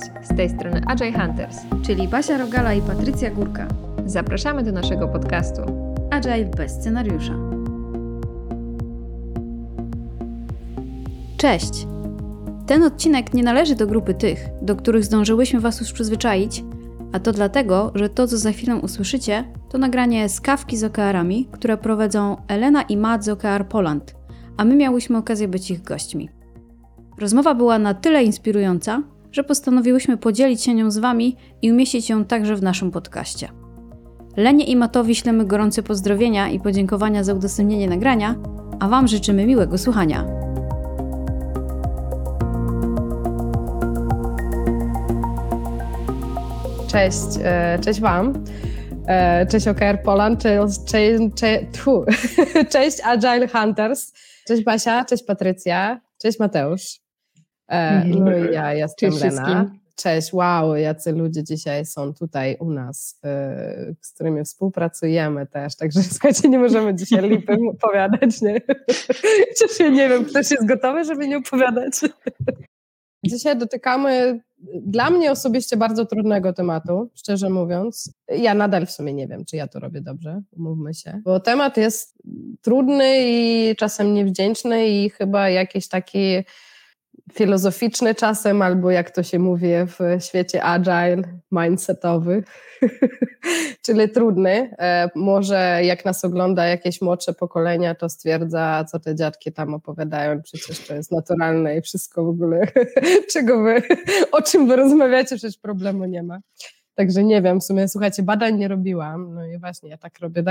Cześć, z tej strony Agile Hunters, czyli Basia Rogala i Patrycja Górka. Zapraszamy do naszego podcastu Agile bez scenariusza. Cześć! Ten odcinek nie należy do grupy tych, do których zdążyłyśmy Was już przyzwyczaić, a to dlatego, że to, co za chwilę usłyszycie, to nagranie z kawki z OKR-ami, które prowadzą Elena i Matt z OKR Poland, a my miałyśmy okazję być ich gośćmi. Rozmowa była na tyle inspirująca, że postanowiłyśmy podzielić się nią z Wami i umieścić ją także w naszym podcaście. Lenie i Matowi ślemy gorące pozdrowienia i podziękowania za udostępnienie nagrania, a Wam życzymy miłego słuchania. Cześć Wam, cześć OKR Poland, cześć Agile Hunters, cześć Basia, cześć Patrycja, cześć Mateusz. No i ja jestem Elena. Cześć, wow, jacy ludzie dzisiaj są tutaj u nas, z którymi współpracujemy też, także słuchajcie, nie możemy dzisiaj lipy opowiadać, nie? Chociaż ja nie wiem, ktoś jest gotowy, żeby nie opowiadać. Dzisiaj dotykamy dla mnie osobiście bardzo trudnego tematu, szczerze mówiąc. Ja nadal w sumie nie wiem, czy ja to robię dobrze, umówmy się, bo temat jest trudny i czasem niewdzięczny i chyba jakiś taki filozoficzny czasem, albo jak to się mówi w świecie agile, mindsetowy, czyli trudny. Może jak nas ogląda jakieś młodsze pokolenia, to stwierdza, co te dziadki tam opowiadają, przecież to jest naturalne i wszystko w ogóle, o czym wy rozmawiacie, przecież problemu nie ma. Także nie wiem, w sumie słuchajcie, badań nie robiłam, no i właśnie ja tak robię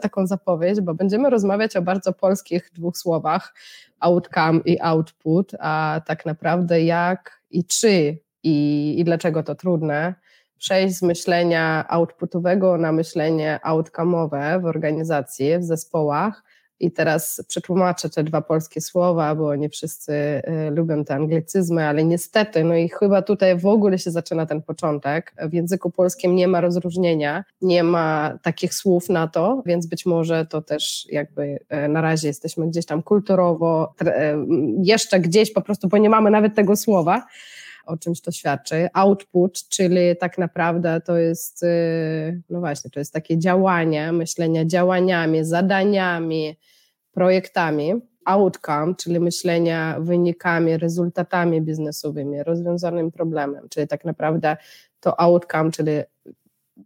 taką zapowiedź, bo będziemy rozmawiać o bardzo polskich dwóch słowach, outcome i output, a tak naprawdę jak i czy i dlaczego to trudne, przejść z myślenia outputowego na myślenie outcome'owe w organizacji, w zespołach. I teraz przetłumaczę te dwa polskie słowa, bo nie wszyscy lubią te anglicyzmy, ale niestety, no i chyba tutaj w ogóle się zaczyna ten początek. W języku polskim nie ma rozróżnienia, nie ma takich słów na to, więc być może to też jakby na razie jesteśmy gdzieś tam kulturowo, jeszcze gdzieś po prostu, bo nie mamy nawet tego słowa, o czymś to świadczy. Output, czyli tak naprawdę to jest, no właśnie, to jest takie działanie, myślenie działaniami, zadaniami, projektami. Outcome, czyli myślenia wynikami, rezultatami biznesowymi, rozwiązanym problemem, czyli tak naprawdę to outcome, czyli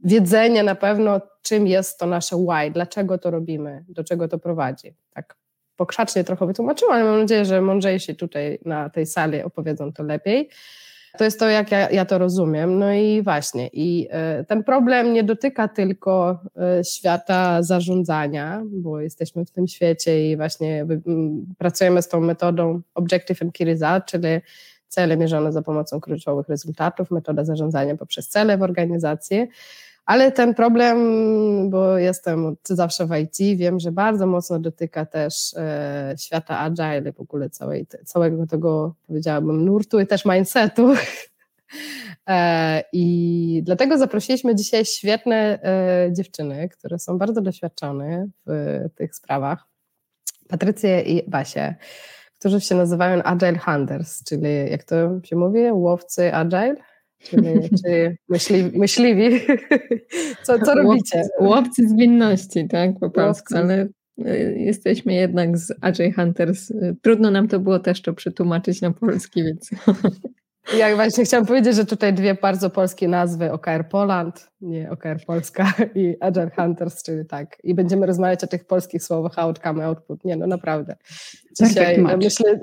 wiedzenie na pewno, czym jest to nasze why, dlaczego to robimy, do czego to prowadzi, tak. Pokracznie trochę wytłumaczyłam, ale mam nadzieję, że mądrzejsi tutaj na tej sali opowiedzą to lepiej. To jest to, jak ja to rozumiem. No i właśnie, i ten problem nie dotyka tylko świata zarządzania, bo jesteśmy w tym świecie i właśnie pracujemy z tą metodą Objective and Key Results, czyli cele mierzone za pomocą kluczowych rezultatów, metoda zarządzania poprzez cele w organizacji. Ale ten problem, bo jestem zawsze w IT, wiem, że bardzo mocno dotyka też świata agile, w ogóle całego tego, powiedziałabym, nurtu i też mindsetu. I dlatego zaprosiliśmy dzisiaj świetne dziewczyny, które są bardzo doświadczone w tych sprawach, Patrycję i Basię, którzy się nazywają Agile Hunters, czyli jak to się mówi, łowcy agile? Czyli myśliwi, co robicie? Łowcy zwinności, tak, po polsku, ale jesteśmy jednak z Agile Hunters. Trudno nam to było też to przetłumaczyć na polski, więc... Ja właśnie chciałam powiedzieć, że tutaj dwie bardzo polskie nazwy, OKR Poland, nie OKR Polska i Agile Hunters, czyli tak. I będziemy rozmawiać o tych polskich słowach outcome, output. Nie, no naprawdę. Dzisiaj tak myślę,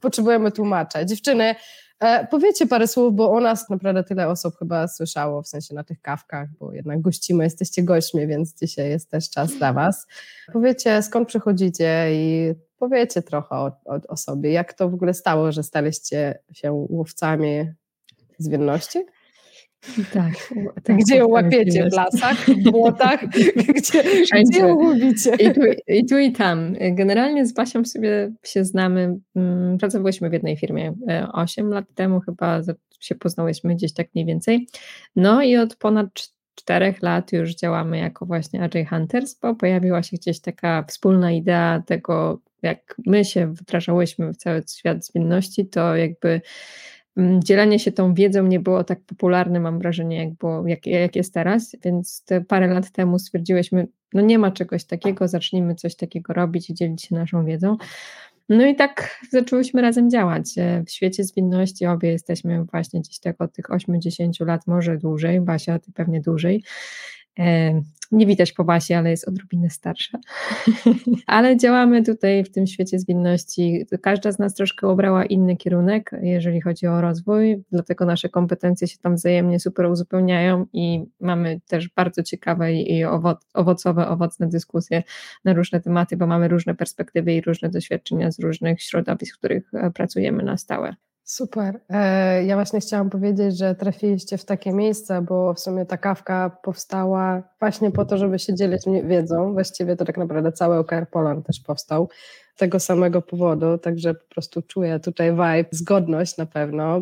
potrzebujemy tłumacza. Dziewczyny, powiedzcie parę słów, bo o nas naprawdę tyle osób chyba słyszało, w sensie na tych kawkach, bo jednak gościmy, jesteście gośćmi, więc dzisiaj jest też czas dla Was. Powiecie, skąd przychodzicie i powiecie trochę o sobie. Jak to w ogóle stało, że staliście się łowcami zwinności? Tak. Gdzie ją łapiecie? W lasach, w błotach? Gdzie ją łowicie? I tu i tam. Generalnie z Basią sobie się znamy. Pracowałyśmy w jednej firmie 8 lat temu, chyba się poznałyśmy gdzieś tak mniej więcej. No i od ponad 4 lat już działamy jako właśnie Agile Hunters, bo pojawiła się gdzieś taka wspólna idea tego, jak my się wdrażałyśmy w cały świat zwinności, to jakby dzielenie się tą wiedzą nie było tak popularne, mam wrażenie, jak jest teraz, więc te parę lat temu stwierdziłyśmy, no nie ma czegoś takiego, zacznijmy coś takiego robić i dzielić się naszą wiedzą. No i tak zaczęłyśmy razem działać. W świecie zwinności obie jesteśmy właśnie gdzieś tak od tych 8-10 lat, może dłużej, Basia, ty pewnie dłużej. Nie widać po Basi, ale jest odrobinę starsza. Ale działamy tutaj w tym świecie zwinności. Każda z nas troszkę obrała inny kierunek, jeżeli chodzi o rozwój, dlatego nasze kompetencje się tam wzajemnie super uzupełniają i mamy też bardzo ciekawe i owocne dyskusje na różne tematy, bo mamy różne perspektywy i różne doświadczenia z różnych środowisk, w których pracujemy na stałe. Super. Ja właśnie chciałam powiedzieć, że trafiliście w takie miejsce, bo w sumie ta kawka powstała właśnie po to, żeby się dzielić wiedzą. Właściwie to tak naprawdę cały OKR Poland też powstał z tego samego powodu, także po prostu czuję tutaj vibe, zgodność na pewno.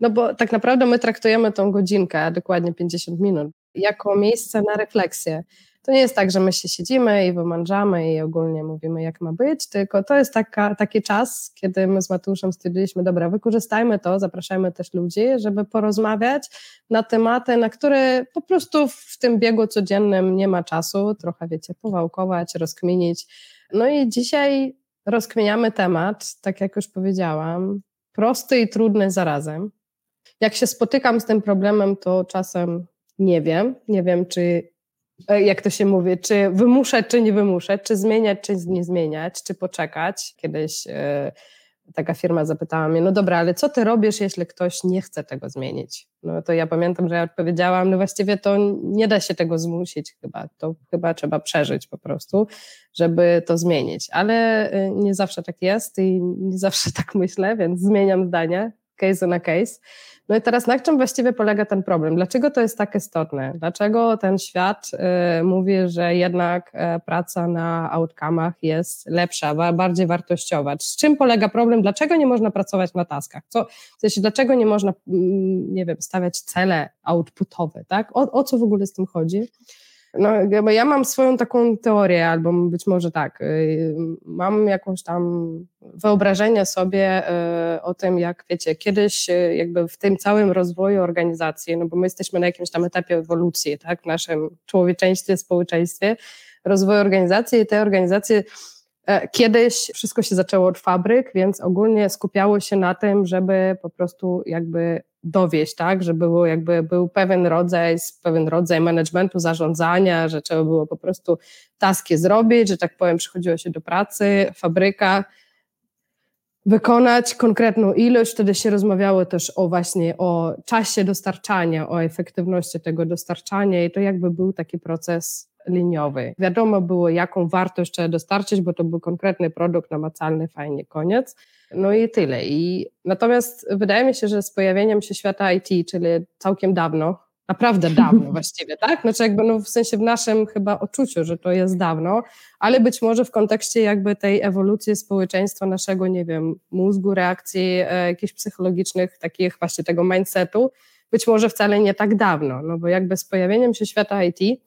No bo tak naprawdę my traktujemy tą godzinkę, dokładnie 50 minut, jako miejsce na refleksję. To nie jest tak, że my się siedzimy i wymądrzamy i ogólnie mówimy, jak ma być, tylko to jest taki czas, kiedy my z Mateuszem stwierdziliśmy, dobra, wykorzystajmy to, zapraszajmy też ludzi, żeby porozmawiać na tematy, na które po prostu w tym biegu codziennym nie ma czasu, trochę, wiecie, powałkować, rozkminić. No i dzisiaj rozkminiamy temat, tak jak już powiedziałam, prosty i trudny zarazem. Jak się spotykam z tym problemem, to czasem nie wiem, czy... jak to się mówi, czy wymuszać, czy nie wymuszać, czy zmieniać, czy nie zmieniać, czy poczekać. Kiedyś taka firma zapytała mnie, no dobra, ale co ty robisz, jeśli ktoś nie chce tego zmienić? No to ja pamiętam, że ja odpowiedziałam, no właściwie to nie da się tego zmusić chyba, to chyba trzeba przeżyć po prostu, żeby to zmienić, ale nie zawsze tak jest i nie zawsze tak myślę, więc zmieniam zdanie. Case na case. No i teraz na czym właściwie polega ten problem? Dlaczego to jest tak istotne? Dlaczego ten świat mówi, że jednak praca na outcome'ach jest lepsza, bardziej wartościowa? Z czym polega problem? Dlaczego nie można pracować na taskach? W sensie, dlaczego nie można, nie wiem, stawiać cele outputowe, tak? O co w ogóle z tym chodzi? No, ja mam swoją taką teorię, albo być może tak, mam jakąś tam wyobrażenie sobie o tym, jak wiecie, kiedyś jakby w tym całym rozwoju organizacji, no bo my jesteśmy na jakimś tam etapie ewolucji, tak, w naszym człowieczeństwie, społeczeństwie, rozwoju organizacji i te organizacje kiedyś wszystko się zaczęło od fabryk, więc ogólnie skupiało się na tym, żeby po prostu jakby dowieść, tak, że było jakby był pewien rodzaj managementu, zarządzania, że trzeba było po prostu taski zrobić, że tak powiem, przychodziło się do pracy, fabryka, wykonać konkretną ilość, wtedy się rozmawiało też o czasie dostarczania, o efektywności tego dostarczania i to jakby był taki proces liniowy. Wiadomo było, jaką wartość trzeba dostarczyć, bo to był konkretny produkt namacalny, fajnie, koniec. No i tyle. Natomiast wydaje mi się, że z pojawieniem się świata IT, czyli całkiem dawno, naprawdę dawno właściwie, tak? Znaczy jakby no w sensie w naszym chyba odczuciu, że to jest dawno, ale być może w kontekście jakby tej ewolucji społeczeństwa naszego, nie wiem, mózgu, reakcji jakichś psychologicznych, takich właśnie tego mindsetu, być może wcale nie tak dawno, no bo jakby z pojawieniem się świata IT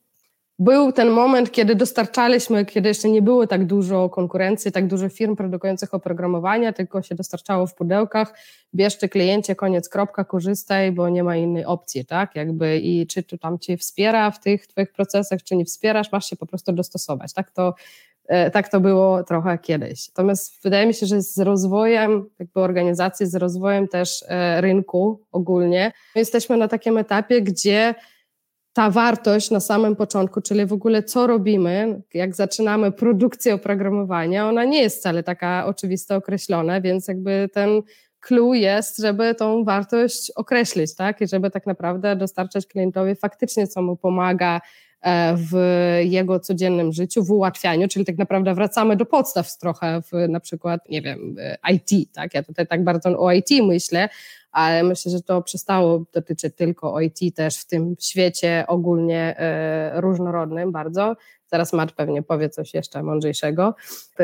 był ten moment, kiedy dostarczaliśmy, kiedy jeszcze nie było tak dużo konkurencji, tak dużo firm produkujących oprogramowania, tylko się dostarczało w pudełkach, bierzcie kliencie, koniec, kropka, korzystaj, bo nie ma innej opcji, tak? Jakby i czy to tam cię wspiera w tych twoich procesach, czy nie wspierasz, masz się po prostu dostosować. Tak to było trochę kiedyś. Natomiast wydaje mi się, że z rozwojem jakby organizacji, z rozwojem też rynku ogólnie, jesteśmy na takim etapie, gdzie ta wartość na samym początku, czyli w ogóle co robimy, jak zaczynamy produkcję oprogramowania, ona nie jest wcale taka oczywista, określona, więc jakby ten clue jest, żeby tą wartość określić, tak? I żeby tak naprawdę dostarczać klientowi faktycznie, co mu pomaga w jego codziennym życiu, w ułatwianiu, czyli tak naprawdę wracamy do podstaw trochę w na przykład, nie wiem, IT, tak? Ja tutaj tak bardzo o IT myślę, ale myślę, że to przestało dotyczyć tylko IT też w tym świecie ogólnie różnorodnym bardzo. Zaraz Matt pewnie powie coś jeszcze mądrzejszego.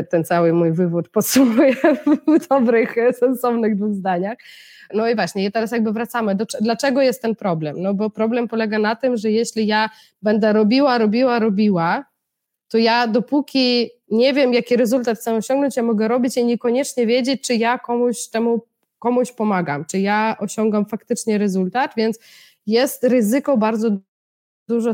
Ten cały mój wywód podsumuję w dobrych, sensownych dwóch zdaniach. No i właśnie, teraz jakby wracamy. Dlaczego jest ten problem? No bo problem polega na tym, że jeśli ja będę robiła, to ja dopóki nie wiem, jaki rezultat chcę osiągnąć, ja mogę robić i niekoniecznie wiedzieć, czy ja komuś temu komuś pomagam, czy ja osiągam faktycznie rezultat, więc jest ryzyko bardzo dużo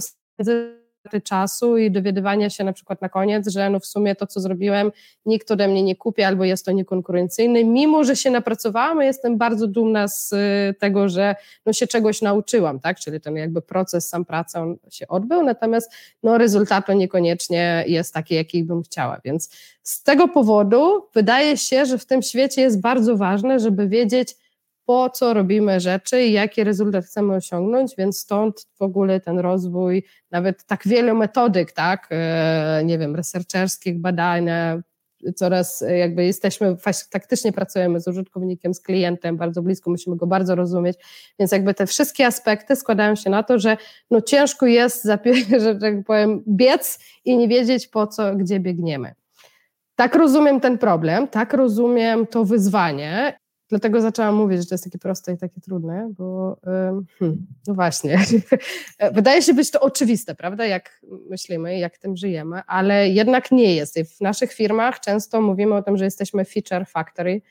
czasu i dowiadywania się na przykład na koniec, że no w sumie to, co zrobiłem, nikt ode mnie nie kupi albo jest to niekonkurencyjne. Mimo że się napracowałam, jestem bardzo dumna z tego, że no się czegoś nauczyłam, tak? Czyli ten jakby proces, sam praca, on się odbył, natomiast no rezultat niekoniecznie jest taki, jaki bym chciała, więc z tego powodu wydaje się, że w tym świecie jest bardzo ważne, żeby wiedzieć, po co robimy rzeczy i jaki rezultat chcemy osiągnąć, więc stąd w ogóle ten rozwój, nawet tak wielu metodyk, tak, nie wiem, researcherskich, badania, coraz jakby jesteśmy, faktycznie pracujemy z użytkownikiem, z klientem, bardzo blisko, musimy go bardzo rozumieć, więc jakby te wszystkie aspekty składają się na to, że no ciężko jest, że tak powiem, biec i nie wiedzieć po co, gdzie biegniemy. Tak rozumiem ten problem, tak rozumiem to wyzwanie. Dlatego zaczęłam mówić, że to jest takie proste i takie trudne, bo no właśnie, wydaje się być to oczywiste, prawda, jak myślimy, jak tym żyjemy, ale jednak nie jest. I w naszych firmach często mówimy o tym, że jesteśmy feature factory,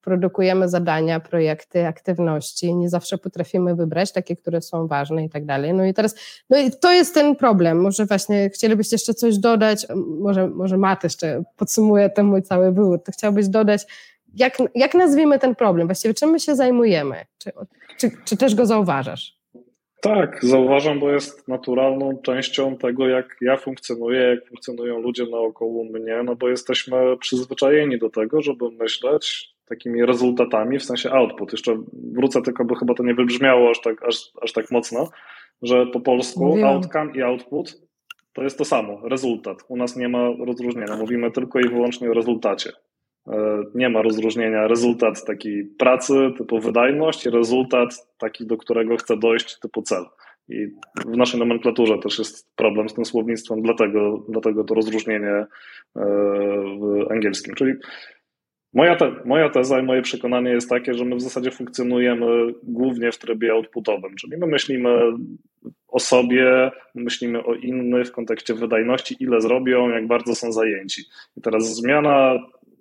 produkujemy zadania, projekty, aktywności, nie zawsze potrafimy wybrać takie, które są ważne i tak dalej. No i teraz, no i to jest ten problem, może właśnie chcielibyście jeszcze coś dodać, może Matt jeszcze podsumuje ten mój cały wywód, to chciałbyś dodać, jak nazwiemy ten problem? Właściwie czym my się zajmujemy? Czy też go zauważasz? Tak, zauważam, bo jest naturalną częścią tego, jak ja funkcjonuję, jak funkcjonują ludzie naokoło mnie, no bo jesteśmy przyzwyczajeni do tego, żeby myśleć takimi rezultatami, w sensie output. Jeszcze wrócę tylko, bo chyba to nie wybrzmiało aż tak mocno, że po polsku outcome i output to jest to samo, rezultat. U nas nie ma rozróżnienia, mówimy tylko i wyłącznie o rezultacie. Nie ma rozróżnienia rezultat takiej pracy typu wydajność i rezultat taki, do którego chcę dojść typu cel. I w naszej nomenklaturze też jest problem z tym słownictwem, dlatego to rozróżnienie w angielskim. Czyli moja teza i moje przekonanie jest takie, że my w zasadzie funkcjonujemy głównie w trybie outputowym, czyli my myślimy o sobie, myślimy o innych w kontekście wydajności, ile zrobią, jak bardzo są zajęci. I teraz zmiana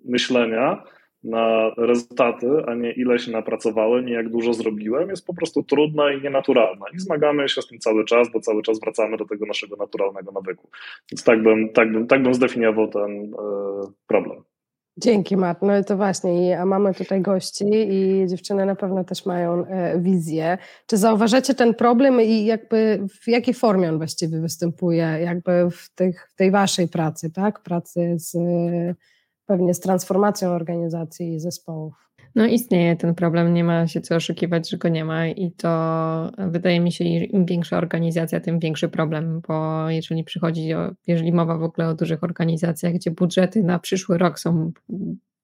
myślenia na rezultaty, a nie ile się napracowałem, nie jak dużo zrobiłem, jest po prostu trudna i nienaturalna. I zmagamy się z tym cały czas, bo cały czas wracamy do tego naszego naturalnego nawyku. Więc tak bym zdefiniował ten problem. Dzięki, Matt. No i to właśnie, a mamy tutaj gości i dziewczyny na pewno też mają wizję. Czy zauważacie ten problem i jakby w jakiej formie on właściwie występuje, jakby w tej waszej pracy, tak? Pracy z... pewnie z transformacją organizacji i zespołów. No istnieje ten problem, nie ma się co oszukiwać, że go nie ma i to wydaje mi się, im większa organizacja, tym większy problem, bo jeżeli mowa w ogóle o dużych organizacjach, gdzie budżety na przyszły rok są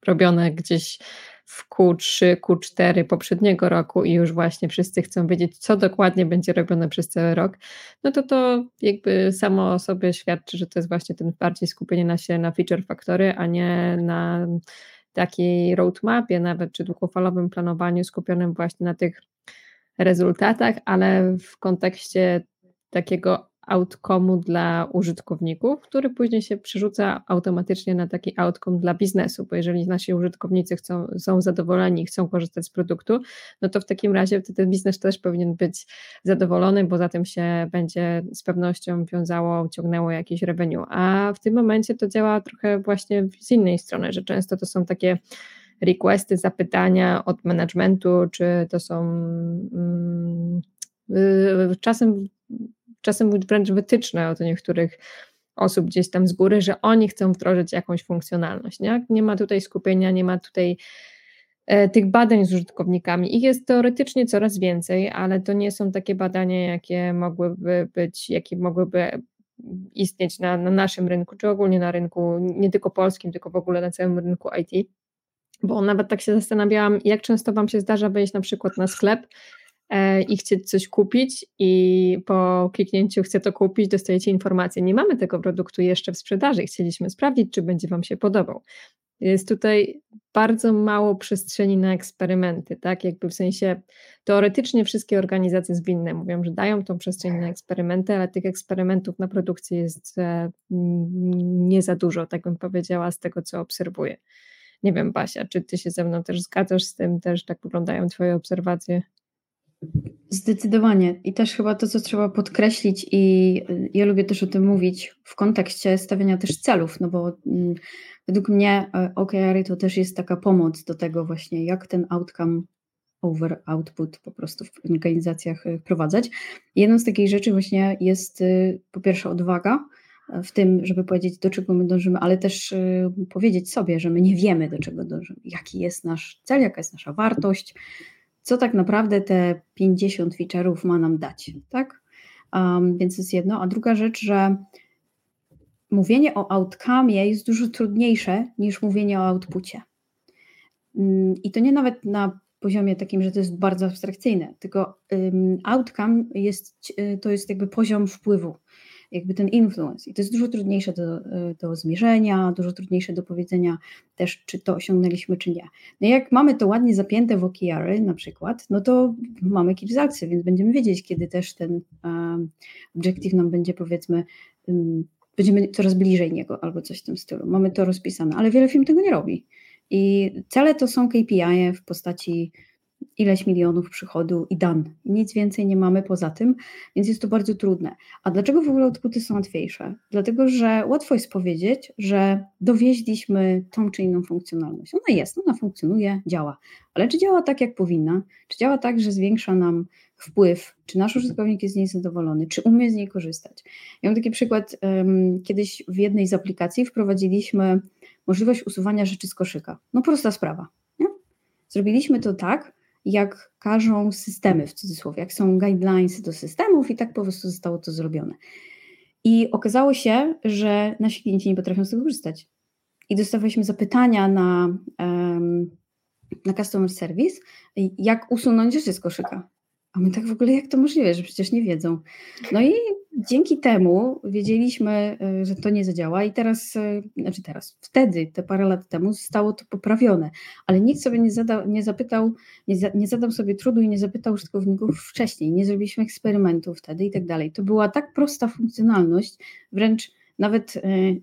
robione gdzieś w Q3, Q4 poprzedniego roku i już właśnie wszyscy chcą wiedzieć, co dokładnie będzie robione przez cały rok, no to jakby samo o sobie świadczy, że to jest właśnie ten bardziej skupienie się na feature factory, a nie na takiej roadmapie nawet, czy długofalowym planowaniu skupionym właśnie na tych rezultatach, ale w kontekście takiego outcome'u dla użytkowników, który później się przerzuca automatycznie na taki outcome dla biznesu, bo jeżeli nasi użytkownicy są zadowoleni i chcą korzystać z produktu, no to w takim razie ten biznes też powinien być zadowolony, bo za tym się będzie z pewnością ciągnęło jakieś revenue, a w tym momencie to działa trochę właśnie z innej strony, że często to są takie requesty, zapytania od managementu, czy to są czasem wręcz wytyczne od niektórych osób gdzieś tam z góry, że oni chcą wdrożyć jakąś funkcjonalność. Nie? Nie ma tutaj skupienia, nie ma tutaj tych badań z użytkownikami. Ich jest teoretycznie coraz więcej, ale to nie są takie badania, jakie mogłyby istnieć na naszym rynku, czy ogólnie na rynku, nie tylko polskim, tylko w ogóle na całym rynku IT. Bo nawet tak się zastanawiałam, jak często Wam się zdarza wejść na przykład na sklep i chcieć coś kupić i po kliknięciu chcę to kupić, dostajecie informację, nie mamy tego produktu jeszcze w sprzedaży, chcieliśmy sprawdzić, czy będzie Wam się podobał. Jest tutaj bardzo mało przestrzeni na eksperymenty, tak, jakby w sensie teoretycznie wszystkie organizacje zwinne mówią, że dają tą przestrzeń na eksperymenty, ale tych eksperymentów na produkcji jest nie za dużo, tak bym powiedziała, z tego co obserwuję. Nie wiem, Basia, czy ty się ze mną też zgadzasz z tym, też tak wyglądają twoje obserwacje? Zdecydowanie i też chyba to, co trzeba podkreślić, i ja lubię też o tym mówić w kontekście stawiania też celów, no bo według mnie OKR to też jest taka pomoc do tego właśnie, jak ten outcome over output po prostu w organizacjach wprowadzać. Jedną z takich rzeczy właśnie jest po pierwsze odwaga w tym, żeby powiedzieć, do czego my dążymy, ale też powiedzieć sobie, że my nie wiemy, do czego dążymy, jaki jest nasz cel, jaka jest nasza wartość, co tak naprawdę te 50 feature'ów ma nam dać, tak? Więc to jest jedno. A druga rzecz, że mówienie o outcome'ie jest dużo trudniejsze niż mówienie o outpucie. I to nie nawet na poziomie takim, że to jest bardzo abstrakcyjne, tylko outcome jest, to jest jakby poziom wpływu, jakby ten influence. I to jest dużo trudniejsze do zmierzenia, dużo trudniejsze do powiedzenia też, czy to osiągnęliśmy, czy nie. No jak mamy to ładnie zapięte w OKR-y na przykład, no to mamy key results, więc będziemy wiedzieć, kiedy też ten objective nam będzie, powiedzmy, będziemy coraz bliżej niego albo coś w tym stylu. Mamy to rozpisane, ale wiele firm tego nie robi. I cele to są KPI-e w postaci ileś milionów przychodu i done. Nic więcej nie mamy poza tym, więc jest to bardzo trudne. A dlaczego w ogóle outputy są łatwiejsze? Dlatego, że łatwo jest powiedzieć, że dowieźliśmy tą czy inną funkcjonalność. Ona jest, ona funkcjonuje, działa. Ale czy działa tak, jak powinna? Czy działa tak, że zwiększa nam wpływ? Czy nasz użytkownik jest z niej zadowolony? Czy umie z niej korzystać? Ja mam taki przykład. Kiedyś w jednej z aplikacji wprowadziliśmy możliwość usuwania rzeczy z koszyka. No prosta sprawa, nie? Zrobiliśmy to tak, jak każą systemy, w cudzysłowie, jak są guidelines do systemów i tak po prostu zostało to zrobione. I okazało się, że nasi klienci nie potrafią z tego korzystać. I dostawaliśmy zapytania na customer service, jak usunąć rzeczy z koszyka. A my tak w ogóle, jak to możliwe, że przecież nie wiedzą. No i dzięki temu wiedzieliśmy, że to nie zadziała i wtedy, te parę lat temu zostało to poprawione, ale nikt sobie nie zadał sobie trudu i nie zapytał użytkowników wcześniej, nie zrobiliśmy eksperymentu wtedy i tak dalej. To była tak prosta funkcjonalność, wręcz nawet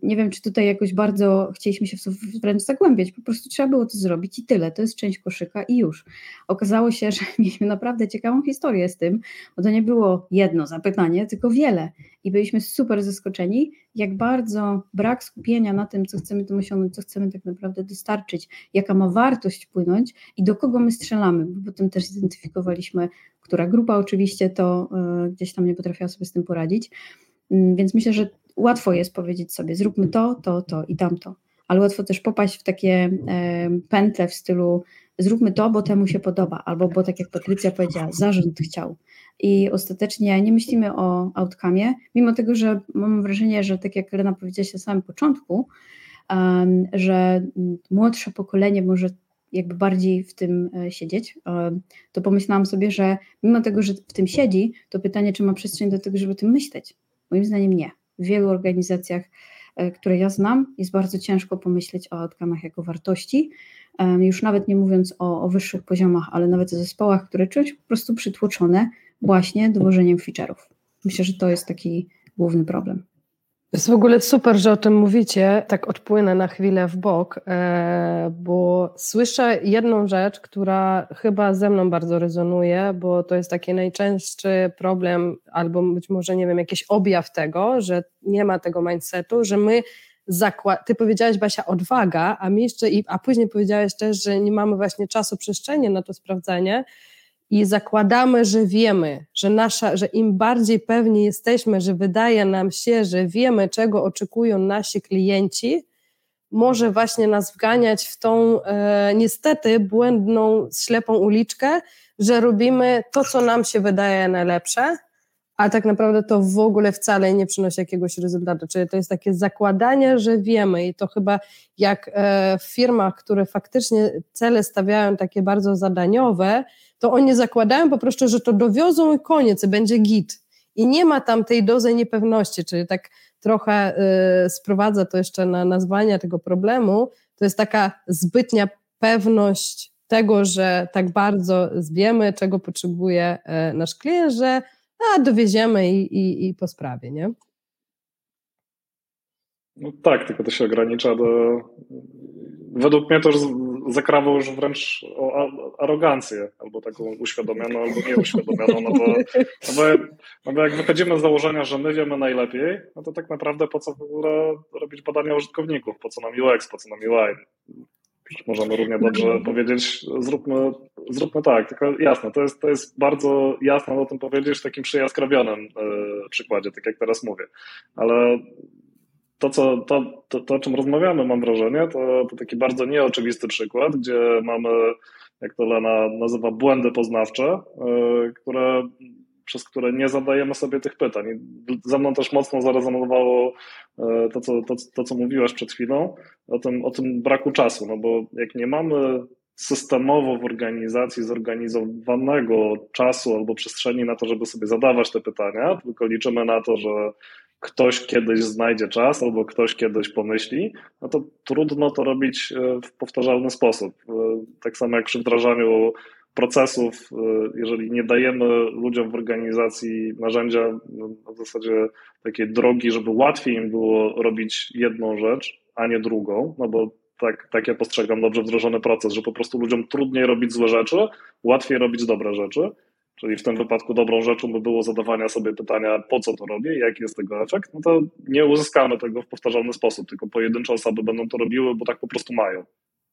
nie wiem, czy tutaj jakoś bardzo chcieliśmy się wręcz zagłębiać, po prostu trzeba było to zrobić i tyle, to jest część koszyka i już. Okazało się, że mieliśmy naprawdę ciekawą historię z tym, bo to nie było jedno zapytanie, tylko wiele i byliśmy super zaskoczeni, jak bardzo brak skupienia na tym, co chcemy tym osiągnąć, co chcemy tak naprawdę dostarczyć, jaka ma wartość płynąć i do kogo my strzelamy, bo potem też zidentyfikowaliśmy, która grupa oczywiście to gdzieś tam nie potrafiła sobie z tym poradzić, więc myślę, że łatwo jest powiedzieć sobie, zróbmy to, to, to i tamto, ale łatwo też popaść w takie pętle w stylu zróbmy to, bo temu się podoba, albo bo tak jak Patrycja powiedziała, zarząd chciał. I ostatecznie nie myślimy o outcome'ie, mimo tego, że mam wrażenie, że tak jak Elena powiedziała na samym początku, że młodsze pokolenie może jakby bardziej w tym siedzieć, to pomyślałam sobie, że mimo tego, że w tym siedzi, to pytanie, czy ma przestrzeń do tego, żeby o tym myśleć? Moim zdaniem nie. W wielu organizacjach, które ja znam, jest bardzo ciężko pomyśleć o outcome'ach jako wartości, już nawet nie mówiąc o wyższych poziomach, ale nawet o zespołach, które czują się po prostu przytłoczone właśnie dowożeniem feature'ów. Myślę, że to jest taki główny problem. Jest w ogóle super, że o tym mówicie. Tak odpłynę na chwilę w bok, bo słyszę jedną rzecz, która chyba ze mną bardzo rezonuje, bo to jest taki najczęstszy problem albo być może, nie wiem, jakiś objaw tego, że nie ma tego mindsetu, że my ty powiedziałaś, Basia, odwaga, a później powiedziałaś też, że nie mamy właśnie czasu, przestrzeni na to sprawdzenie. I zakładamy, że wiemy, że im bardziej pewni jesteśmy, że wydaje nam się, że wiemy, czego oczekują nasi klienci, może właśnie nas wganiać w tą niestety błędną, ślepą uliczkę, że robimy to, co nam się wydaje najlepsze, a tak naprawdę to w ogóle wcale nie przynosi jakiegoś rezultatu. Czyli to jest takie zakładanie, że wiemy i to chyba jak w firmach, które faktycznie cele stawiają takie bardzo zadaniowe, to oni zakładają po prostu, że to dowiozą i koniec, będzie git. I nie ma tam tej dozy niepewności, czyli tak trochę sprowadza to jeszcze na nazwanie tego problemu. To jest taka zbytnia pewność tego, że tak bardzo wiemy, czego potrzebuje nasz klient, że dowieziemy i po sprawie, nie? No tak, tylko to się ogranicza do według mnie to już zakrawało już wręcz o arogancję, albo taką uświadomioną, albo nieuświadomioną, no bo jak wychodzimy z założenia, że my wiemy najlepiej, no to tak naprawdę po co w ogóle robić badania użytkowników, po co nam UX, po co nam UI. Możemy równie dobrze powiedzieć, zróbmy tak, tylko jasne, to jest bardzo jasne o tym powiedzieć w takim przyjaskrawionym przykładzie, tak jak teraz mówię, ale to, o czym rozmawiamy, mam wrażenie, to taki bardzo nieoczywisty przykład, gdzie mamy, jak to Elena nazywa, błędy poznawcze, przez które nie zadajemy sobie tych pytań. I ze mną też mocno zarezonowało to, co mówiłaś przed chwilą, o tym braku czasu, no bo jak nie mamy systemowo w organizacji zorganizowanego czasu albo przestrzeni na to, żeby sobie zadawać te pytania, tylko liczymy na to, że ktoś kiedyś znajdzie czas albo ktoś kiedyś pomyśli, no to trudno to robić w powtarzalny sposób. Tak samo jak przy wdrażaniu procesów, jeżeli nie dajemy ludziom w organizacji narzędzia, w zasadzie takiej drogi, żeby łatwiej im było robić jedną rzecz, a nie drugą, no bo tak ja postrzegam dobrze wdrożony proces, że po prostu ludziom trudniej robić złe rzeczy, łatwiej robić dobre rzeczy. Czyli w tym wypadku dobrą rzeczą by było zadawania sobie pytania, po co to robię i jaki jest tego efekt, no to nie uzyskamy tego w powtarzalny sposób, tylko pojedyncze osoby będą to robiły, bo tak po prostu mają.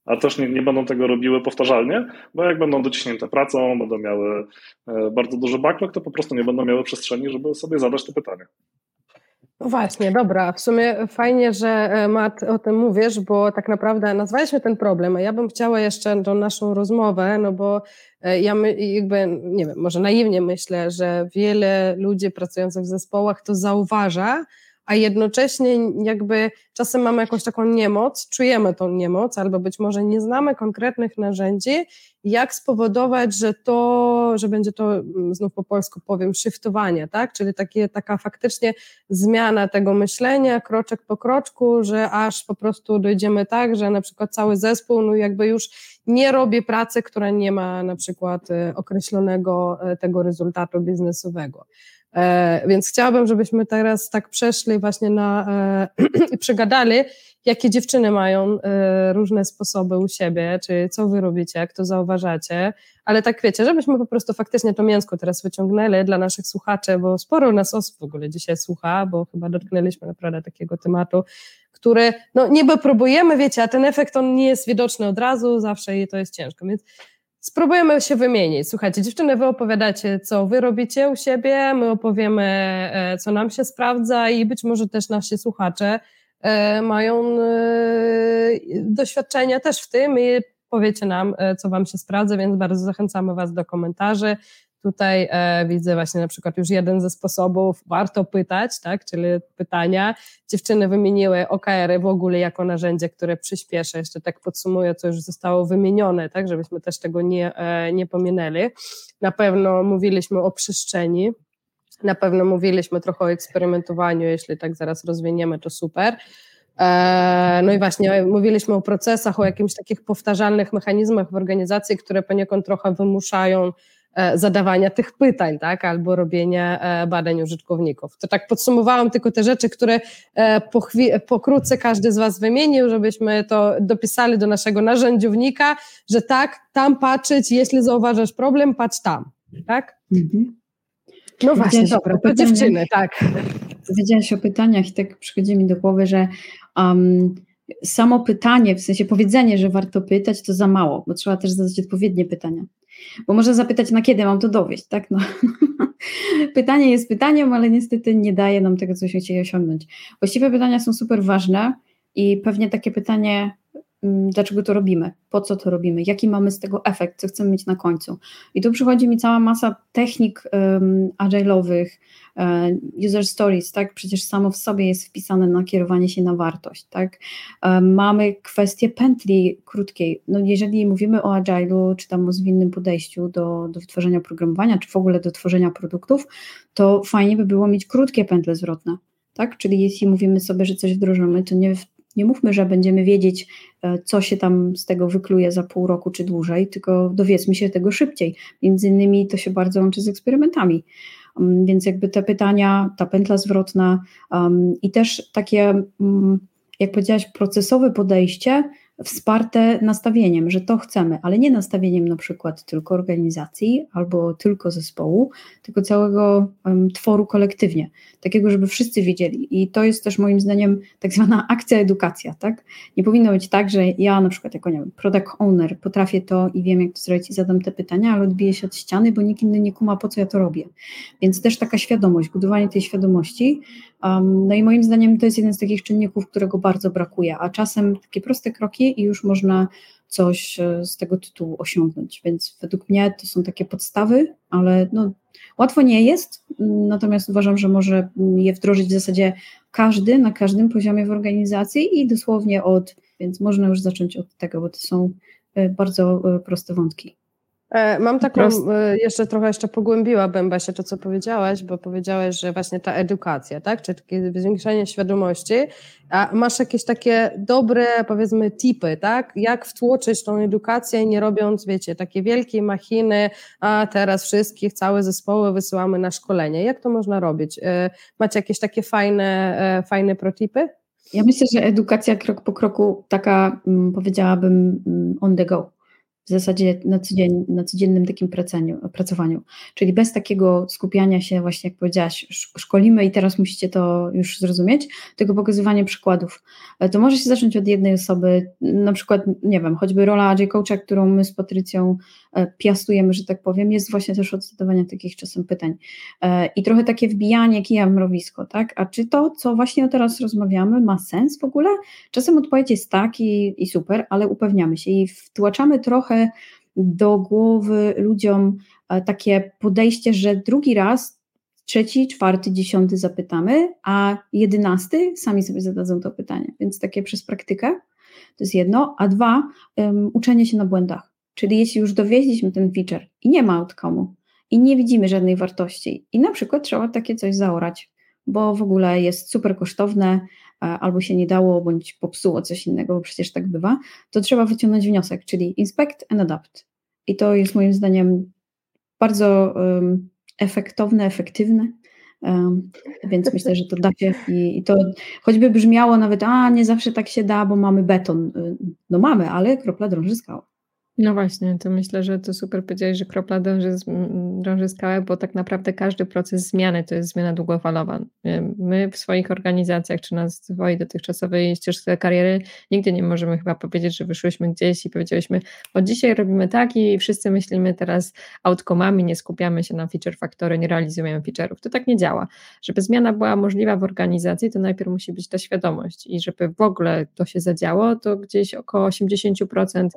A też nie będą tego robiły powtarzalnie, bo jak będą dociśnięte pracą, będą miały bardzo duży backlog, to po prostu nie będą miały przestrzeni, żeby sobie zadać te pytania. No właśnie, dobra. W sumie fajnie, że Matt o tym mówisz, bo tak naprawdę nazwaliśmy ten problem, a ja bym chciała jeszcze tą naszą rozmowę, no bo ja jakby, nie wiem, może naiwnie myślę, że wiele ludzi pracujących w zespołach to zauważa, a jednocześnie jakby czasem mamy jakąś taką niemoc, czujemy tą niemoc, albo być może nie znamy konkretnych narzędzi, jak spowodować, że będzie to, znów po polsku powiem, shiftowanie, tak? Czyli taka faktycznie zmiana tego myślenia, kroczek po kroczku, że aż po prostu dojdziemy tak, że na przykład cały zespół no jakby już nie robi pracy, która nie ma na przykład określonego tego rezultatu biznesowego. Więc chciałabym, żebyśmy teraz tak przeszli właśnie i przegadali, jakie dziewczyny mają różne sposoby u siebie, czy co wy robicie, jak to zauważacie, ale tak wiecie, żebyśmy po prostu faktycznie to mięsko teraz wyciągnęli dla naszych słuchaczy, bo sporo nas osób w ogóle dzisiaj słucha, bo chyba dotknęliśmy naprawdę takiego tematu, który no niby próbujemy, wiecie, a ten efekt on nie jest widoczny od razu, zawsze i to jest ciężko, więc spróbujemy się wymienić. Słuchajcie, dziewczyny, wy opowiadacie, co wy robicie u siebie, my opowiemy, co nam się sprawdza i być może też nasi słuchacze mają doświadczenia też w tym i powiecie nam, co wam się sprawdza, więc bardzo zachęcamy was do komentarzy. Tutaj widzę właśnie na przykład już jeden ze sposobów, warto pytać, tak, czyli pytania. Dziewczyny wymieniły OKR-y w ogóle jako narzędzie, które przyspieszę, jeszcze tak podsumuję, co już zostało wymienione, tak, żebyśmy też tego nie pominęli. Na pewno mówiliśmy o przestrzeni, na pewno mówiliśmy trochę o eksperymentowaniu, jeśli tak zaraz rozwiniemy, to super. No i właśnie mówiliśmy o procesach, o jakimś takich powtarzalnych mechanizmach w organizacji, które poniekąd trochę wymuszają zadawania tych pytań, tak, albo robienia badań użytkowników. To tak podsumowałam tylko te rzeczy, które pokrótce każdy z was wymienił, żebyśmy to dopisali do naszego narzędziownika, że tak, tam patrzeć, jeśli zauważasz problem, patrz tam, tak? Mhm. No właśnie, dobra, to dziewczyny, tak. Powiedziałaś o pytaniach i tak przychodzi mi do głowy, że samo pytanie, w sensie powiedzenie, że warto pytać, to za mało, bo trzeba też zadać odpowiednie pytania. Bo można zapytać, na kiedy mam to dowieść, tak? No. Pytanie jest pytaniem, ale niestety nie daje nam tego, co się chce osiągnąć. Właściwe pytania są super ważne i pewnie takie pytanie, dlaczego to robimy, po co to robimy, jaki mamy z tego efekt, co chcemy mieć na końcu. I tu przychodzi mi cała masa technik agile'owych, user stories, tak? Przecież samo w sobie jest wpisane nakierowanie się na wartość, tak? Mamy kwestię pętli krótkiej. No jeżeli mówimy o agile'u, czy tam o zwinnym podejściu do tworzenia oprogramowania, czy w ogóle do tworzenia produktów, to fajnie by było mieć krótkie pętle zwrotne, tak? Czyli jeśli mówimy sobie, że coś wdrożymy, to nie mówmy, że będziemy wiedzieć, co się tam z tego wykluje za pół roku czy dłużej, tylko dowiedzmy się tego szybciej. Między innymi to się bardzo łączy z eksperymentami. Więc jakby te pytania, ta pętla zwrotna i też takie, jak powiedziałaś, procesowe podejście wsparte nastawieniem, że to chcemy, ale nie nastawieniem na przykład tylko organizacji albo tylko zespołu, tylko całego tworu kolektywnie, takiego, żeby wszyscy wiedzieli. I to jest też moim zdaniem tak zwana akcja edukacja, tak? Nie powinno być tak, że ja na przykład jako, nie wiem, product owner potrafię to i wiem, jak to zrobić i zadam te pytania, ale odbiję się od ściany, bo nikt inny nie kuma, po co ja to robię. Więc też taka świadomość, budowanie tej świadomości, no i moim zdaniem to jest jeden z takich czynników, którego bardzo brakuje, a czasem takie proste kroki i już można coś z tego tytułu osiągnąć, więc według mnie to są takie podstawy, ale no, łatwo nie jest, natomiast uważam, że może je wdrożyć w zasadzie każdy, na każdym poziomie w organizacji i dosłownie więc można już zacząć od tego, bo to są bardzo proste wątki. Mam taką, jeszcze trochę pogłębiłabym właśnie to, co powiedziałaś, bo powiedziałaś, że właśnie ta edukacja, tak, czy takie zwiększanie świadomości, a masz jakieś takie dobre, powiedzmy, tipy, tak, jak wtłoczyć tą edukację, nie robiąc, wiecie, takiej wielkiej machiny, a teraz wszystkich, całe zespoły wysyłamy na szkolenie, jak to można robić? Macie jakieś takie fajne protipy? Ja myślę, że edukacja krok po kroku, taka powiedziałabym on the go. W zasadzie na codziennym takim pracowaniu, czyli bez takiego skupiania się właśnie, jak powiedziałaś, szkolimy i teraz musicie to już zrozumieć, tylko pokazywanie przykładów. To może się zacząć od jednej osoby, na przykład, nie wiem, choćby rola Agile Coacha, którą my z Patrycją piastujemy, że tak powiem, jest właśnie też od zadawania takich czasem pytań. I trochę takie wbijanie kija w mrowisko, tak? A czy to, co właśnie teraz rozmawiamy, ma sens w ogóle? Czasem odpowiedź jest tak i super, ale upewniamy się i wtłaczamy trochę do głowy ludziom takie podejście, że drugi raz, trzeci, czwarty, dziesiąty zapytamy, a 11 sami sobie zadadzą to pytanie. Więc takie przez praktykę, to jest jedno, a dwa, uczenie się na błędach. Czyli jeśli już dowieźliśmy ten feature i nie ma outcome'u i nie widzimy żadnej wartości i na przykład trzeba takie coś zaorać, bo w ogóle jest super kosztowne, albo się nie dało, bądź popsuło coś innego, bo przecież tak bywa, to trzeba wyciągnąć wniosek, czyli inspect and adapt. I to jest moim zdaniem bardzo efektowne, efektywne, więc myślę, że to da się i to choćby brzmiało nawet, nie zawsze tak się da, bo mamy beton. No mamy, ale kropla drąży skałę. No właśnie, to myślę, że to super powiedziałeś, że kropla drąży skałę, bo tak naprawdę każdy proces zmiany to jest zmiana długofalowa. My w swoich organizacjach, czy na swojej dotychczasowej ścieżce kariery nigdy nie możemy chyba powiedzieć, że wyszłyśmy gdzieś i powiedzieliśmy, od dzisiaj robimy tak i wszyscy myślimy teraz outcome'ami, nie skupiamy się na feature factory, nie realizujemy feature'ów. To tak nie działa. Żeby zmiana była możliwa w organizacji, to najpierw musi być ta świadomość i żeby w ogóle to się zadziało, to gdzieś około 80%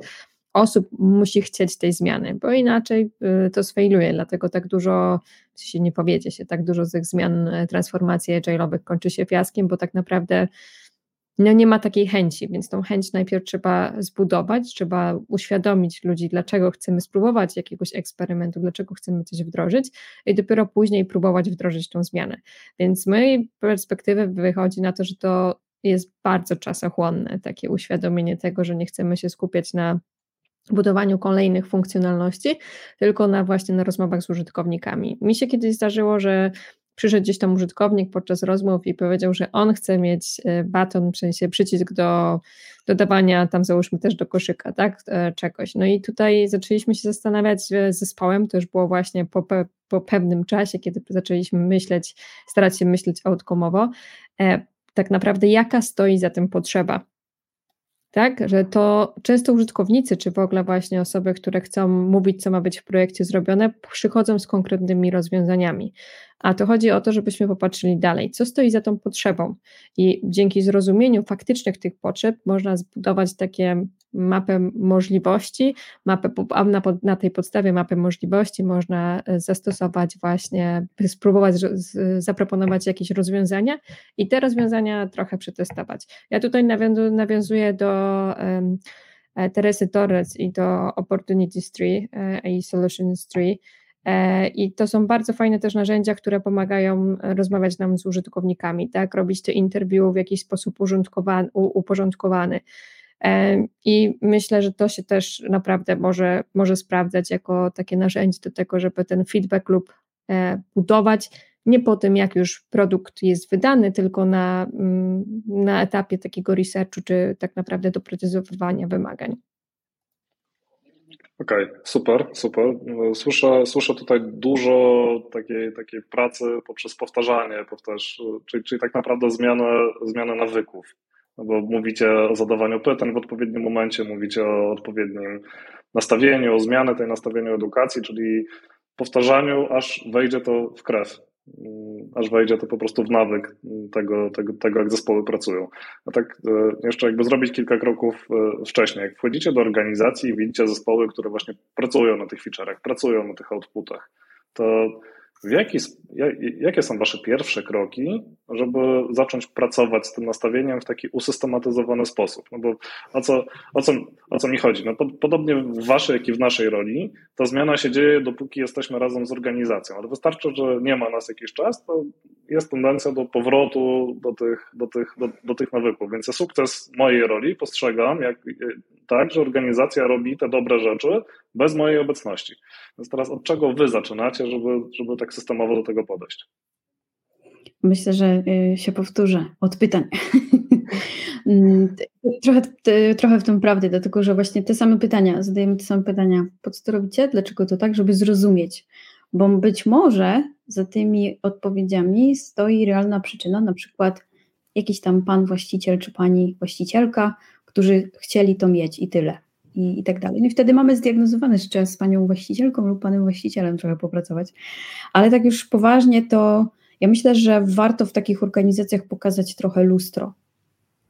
osób musi chcieć tej zmiany, bo inaczej to sfailuje, dlatego tak dużo, się nie powiedzie się, tak dużo z tych zmian, transformacji agile'owych kończy się fiaskiem, bo tak naprawdę no, nie ma takiej chęci, więc tą chęć najpierw trzeba zbudować, trzeba uświadomić ludzi, dlaczego chcemy spróbować jakiegoś eksperymentu, dlaczego chcemy coś wdrożyć i dopiero później próbować wdrożyć tą zmianę. Więc z mojej perspektywy wychodzi na to, że to jest bardzo czasochłonne, takie uświadomienie tego, że nie chcemy się skupiać na budowaniu kolejnych funkcjonalności, tylko na rozmowach z użytkownikami. Mi się kiedyś zdarzyło, że przyszedł gdzieś tam użytkownik podczas rozmów i powiedział, że on chce mieć baton, w sensie przycisk do dodawania tam załóżmy też do koszyka, tak, czegoś. No i tutaj zaczęliśmy się zastanawiać z zespołem, to już było właśnie po pewnym czasie, kiedy zaczęliśmy starać się myśleć outcome'owo, tak naprawdę jaka stoi za tym potrzeba. Tak, że to często użytkownicy, czy w ogóle właśnie osoby, które chcą mówić, co ma być w projekcie zrobione, przychodzą z konkretnymi rozwiązaniami. A to chodzi o to, żebyśmy popatrzyli dalej, co stoi za tą potrzebą. I dzięki zrozumieniu faktycznych tych potrzeb można zbudować takie mapę możliwości, na tej podstawie mapy możliwości można zastosować właśnie, spróbować zaproponować jakieś rozwiązania i te rozwiązania trochę przetestować. Ja tutaj nawiązuję do Teresy Torres i do Opportunity Tree i Solutions Tree. I to są bardzo fajne też narzędzia, które pomagają rozmawiać nam z użytkownikami, tak, robić te interview w jakiś sposób uporządkowany. I myślę, że to się też naprawdę może sprawdzać jako takie narzędzie do tego, żeby ten feedback loop budować, nie po tym, jak już produkt jest wydany, tylko na etapie takiego researchu, czy tak naprawdę doprecyzowania wymagań. Okej, super. Słyszę tutaj dużo takiej pracy poprzez powtarzanie, czyli tak naprawdę zmianę nawyków. No bo mówicie o zadawaniu pytań w odpowiednim momencie, mówicie o odpowiednim nastawieniu, o zmianie tej nastawieniu edukacji, czyli powtarzaniu, aż wejdzie to w krew, aż wejdzie to po prostu w nawyk tego, jak zespoły pracują. A tak jeszcze jakby zrobić kilka kroków wcześniej. Jak wchodzicie do organizacji i widzicie zespoły, które właśnie pracują na tych feature'ach, pracują na tych outputach, to jakie są wasze pierwsze kroki, żeby zacząć pracować z tym nastawieniem w taki usystematyzowany sposób? No bo o co mi chodzi? No podobnie w waszej, jak i w naszej roli ta zmiana się dzieje, dopóki jesteśmy razem z organizacją, ale wystarczy, że nie ma nas jakiś czas, to jest tendencja do powrotu do tych nawyków. Więc sukces mojej roli postrzegam tak, że organizacja robi te dobre rzeczy bez mojej obecności. Więc teraz od czego wy zaczynacie, żeby tak systemowo do tego podejść? Myślę, że się powtórzę od pytań. Trochę w tym prawdy, dlatego że właśnie zadajemy te same pytania. Po co to robicie? Dlaczego to tak? Żeby zrozumieć. Bo być może za tymi odpowiedziami stoi realna przyczyna, na przykład jakiś tam pan właściciel czy pani właścicielka, którzy chcieli to mieć i tyle. I tak dalej. No i wtedy mamy zdiagnozowane, jeszcze z panią właścicielką lub panem właścicielem trochę popracować. Ale tak już poważnie, to ja myślę, że warto w takich organizacjach pokazać trochę lustro.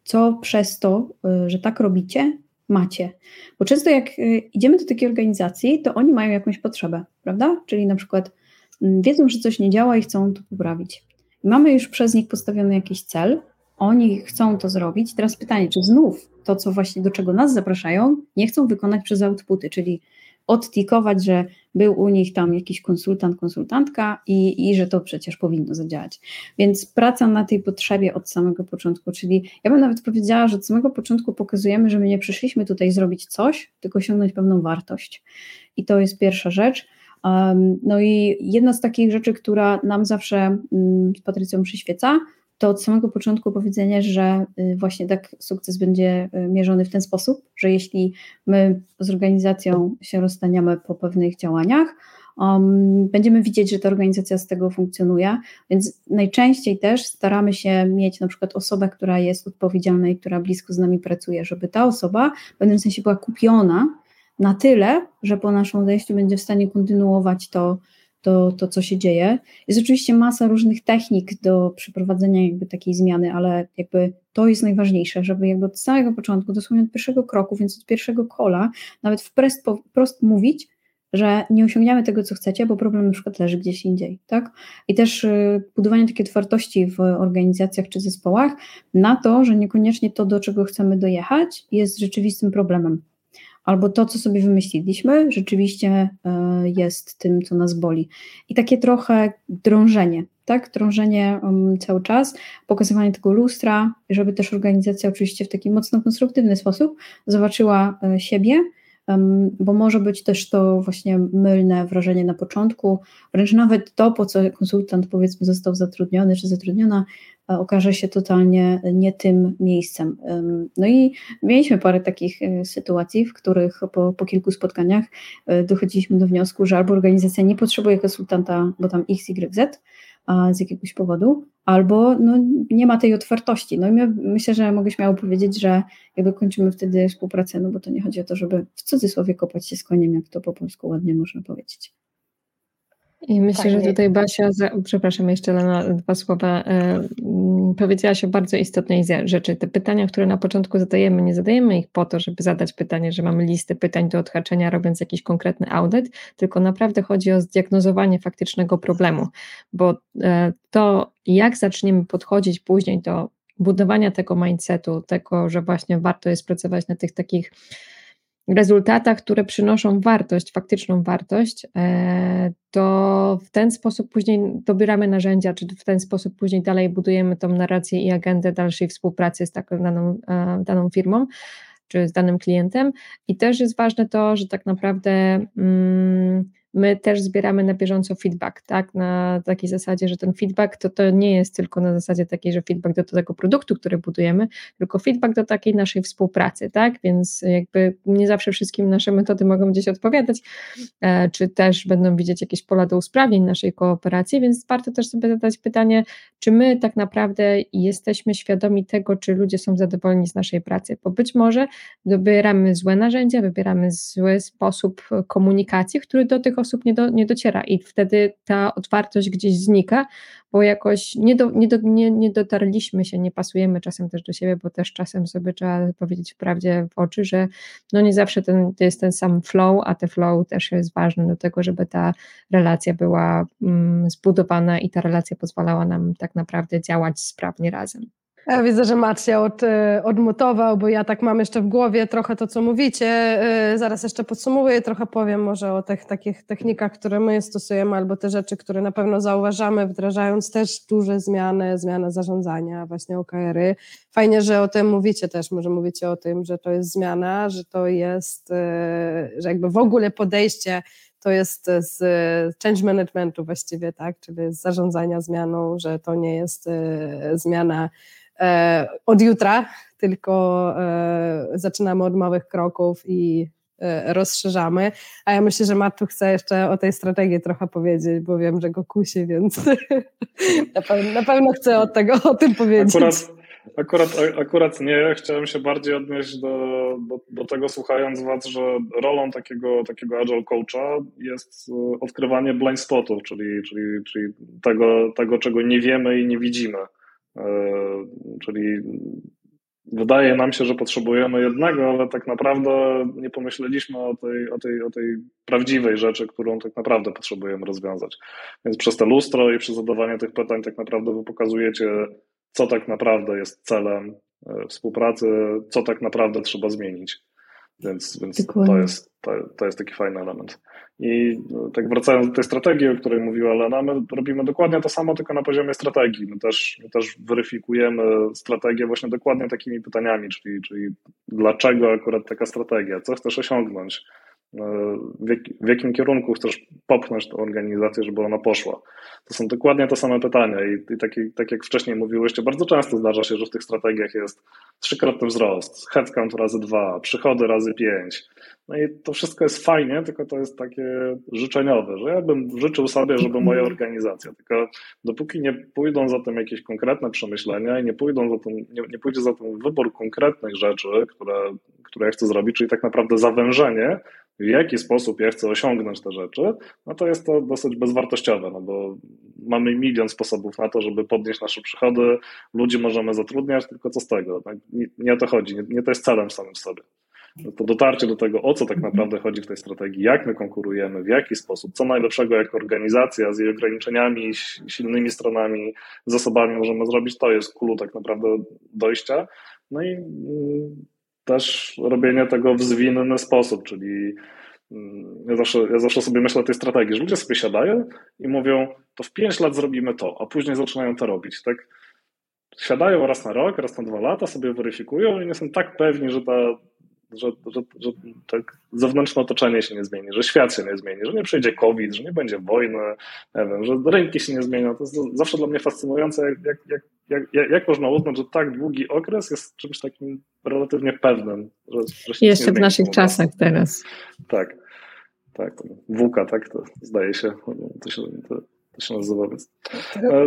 Co przez to, że tak robicie, macie. Bo często jak idziemy do takiej organizacji, to oni mają jakąś potrzebę, prawda? Czyli na przykład wiedzą, że coś nie działa i chcą to poprawić. Mamy już przez nich postawiony jakiś cel, oni chcą to zrobić. Teraz pytanie, czy znów to, co właśnie do czego nas zapraszają, nie chcą wykonać przez outputy, czyli odtikować, że był u nich tam jakiś konsultantka i że to przecież powinno zadziałać. Więc praca na tej potrzebie od samego początku, czyli ja bym nawet powiedziała, że od samego początku pokazujemy, że my nie przyszliśmy tutaj zrobić coś, tylko osiągnąć pewną wartość. I to jest pierwsza rzecz. No i jedna z takich rzeczy, która nam zawsze z Patrycją przyświeca, to od samego początku powiedzenie, że właśnie tak sukces będzie mierzony w ten sposób, że jeśli my z organizacją się rozstaniamy po pewnych działaniach, będziemy widzieć, że ta organizacja z tego funkcjonuje, więc najczęściej też staramy się mieć na przykład osobę, która jest odpowiedzialna i która blisko z nami pracuje, żeby ta osoba w pewnym sensie była kupiona na tyle, że po naszym odejściu będzie w stanie kontynuować to, co się dzieje. Jest oczywiście masa różnych technik do przeprowadzenia jakby takiej zmiany, ale jakby to jest najważniejsze, żeby jakby od samego początku, dosłownie od pierwszego kroku, więc od pierwszego kola, nawet wprost mówić, że nie osiągniemy tego, co chcecie, bo problem na przykład leży gdzieś indziej, tak? I też budowanie takiej otwartości w organizacjach czy zespołach na to, że niekoniecznie to, do czego chcemy dojechać, jest rzeczywistym problemem. Albo to, co sobie wymyśliliśmy, rzeczywiście jest tym, co nas boli. I takie trochę drążenie, tak? Drążenie cały czas, pokazywanie tego lustra, żeby też organizacja oczywiście w taki mocno konstruktywny sposób zobaczyła siebie, bo może być też to właśnie mylne wrażenie na początku, wręcz nawet to, po co konsultant powiedzmy został zatrudniony czy zatrudniona, okaże się totalnie nie tym miejscem. No i mieliśmy parę takich sytuacji, w których po kilku spotkaniach dochodziliśmy do wniosku, że albo organizacja nie potrzebuje konsultanta, bo tam XYZ z jakiegoś powodu, albo no, nie ma tej otwartości. No i myślę, że mogę śmiało powiedzieć, że jakby kończymy wtedy współpracę, no bo to nie chodzi o to, żeby w cudzysłowie kopać się z koniem, jak to po polsku ładnie można powiedzieć. I myślę, tak, że tutaj Basia, przepraszam jeszcze Elena, dwa słowa, powiedziała się o bardzo istotnej rzeczy. Te pytania, które na początku zadajemy, nie zadajemy ich po to, żeby zadać pytanie, że mamy listę pytań do odhaczenia, robiąc jakiś konkretny audyt, tylko naprawdę chodzi o zdiagnozowanie faktycznego problemu, bo to jak zaczniemy podchodzić później do budowania tego mindsetu, tego, że właśnie warto jest pracować na tych takich rezultatach, które przynoszą wartość, faktyczną wartość, to w ten sposób później dobieramy narzędzia, czy w ten sposób później dalej budujemy tą narrację i agendę dalszej współpracy z taką daną firmą, czy z danym klientem. I też jest ważne to, że tak naprawdę my też zbieramy na bieżąco feedback, tak? Na takiej zasadzie, że ten feedback to nie jest tylko na zasadzie takiej, że feedback do tego produktu, który budujemy, tylko feedback do takiej naszej współpracy, tak? Więc jakby nie zawsze wszystkim nasze metody mogą gdzieś odpowiadać, czy też będą widzieć jakieś pola do usprawnień naszej kooperacji, więc warto też sobie zadać pytanie, czy my tak naprawdę jesteśmy świadomi tego, czy ludzie są zadowoleni z naszej pracy, bo być może dobieramy złe narzędzia, wybieramy zły sposób komunikacji, który do tych osób nie dociera i wtedy ta otwartość gdzieś znika, bo jakoś nie dotarliśmy się, nie pasujemy czasem też do siebie, bo też czasem sobie trzeba powiedzieć prawdę w oczy, że no nie zawsze to jest ten sam flow, a ten flow też jest ważny do tego, żeby ta relacja była zbudowana i ta relacja pozwalała nam tak naprawdę działać sprawnie razem. Ja widzę, że Matt się odmutował, bo ja tak mam jeszcze w głowie trochę to, co mówicie. Zaraz jeszcze podsumuję, trochę powiem może o tych takich technikach, które my stosujemy, albo te rzeczy, które na pewno zauważamy, wdrażając też duże zmiany zarządzania, właśnie OKR-y. Fajnie, że o tym mówicie też, może mówicie o tym, że to jest zmiana, że to jest, że jakby w ogóle podejście to jest z change managementu właściwie, tak, czyli z zarządzania zmianą, że to nie jest zmiana od jutra, tylko zaczynamy od małych kroków i rozszerzamy, a ja myślę, że Matt chce jeszcze o tej strategii trochę powiedzieć, bo wiem, że go kusi, więc na pewno chce o tym powiedzieć. Akurat nie, chciałem się bardziej odnieść do tego, słuchając was, że rolą takiego agile coacha jest odkrywanie blind spotów, czyli tego, czego nie wiemy i nie widzimy. Czyli wydaje nam się, że potrzebujemy jednego, ale tak naprawdę nie pomyśleliśmy o tej prawdziwej rzeczy, którą tak naprawdę potrzebujemy rozwiązać. Więc przez te lustro i przez zadawanie tych pytań tak naprawdę wy pokazujecie, co tak naprawdę jest celem współpracy, co tak naprawdę trzeba zmienić. Więc to jest taki fajny element. I tak wracając do tej strategii, o której mówiła Elena, my robimy dokładnie to samo, tylko na poziomie strategii. My też weryfikujemy strategię właśnie dokładnie takimi pytaniami, czyli dlaczego akurat taka strategia, co chcesz osiągnąć, w jakim kierunku chcesz popchnąć tę organizację, żeby ona poszła. To są dokładnie te same pytania i tak jak wcześniej mówiłyście, bardzo często zdarza się, że w tych strategiach jest 3-krotny wzrost, headcount razy 2, przychody razy 5. No i to wszystko jest fajnie, tylko to jest takie życzeniowe, że ja bym życzył sobie, żeby moja organizacja, tylko dopóki nie pójdą za tym jakieś konkretne przemyślenia i nie pójdzie za tym wybór konkretnych rzeczy, które ja chcę zrobić, czyli tak naprawdę zawężenie, w jaki sposób ja chcę osiągnąć te rzeczy, no to jest to dosyć bezwartościowe, no bo mamy milion sposobów na to, żeby podnieść nasze przychody, ludzi możemy zatrudniać, tylko co z tego? Nie o to chodzi, nie to jest celem samym w sobie. To dotarcie do tego, o co tak naprawdę chodzi w tej strategii, jak my konkurujemy, w jaki sposób, co najlepszego jako organizacja z jej ograniczeniami, silnymi stronami, zasobami możemy zrobić, to jest clue tak naprawdę dojścia. No i też robienie tego w zwinny sposób, czyli ja zawsze sobie myślę o tej strategii, że ludzie sobie siadają i mówią, to w 5 lat zrobimy to, a później zaczynają to robić, tak? Siadają raz na rok, raz na 2 lata, sobie weryfikują i nie są tak pewni, że tak zewnętrzne otoczenie się nie zmieni, że świat się nie zmieni, że nie przyjdzie COVID, że nie będzie wojny, nie wiem, że rynki się nie zmienią. To jest zawsze dla mnie fascynujące, jak można uznać, że tak długi okres jest czymś takim relatywnie pewnym. Że jeszcze w naszych czasach teraz. Tak. VUCA, tak to zdaje się. To się nazywa.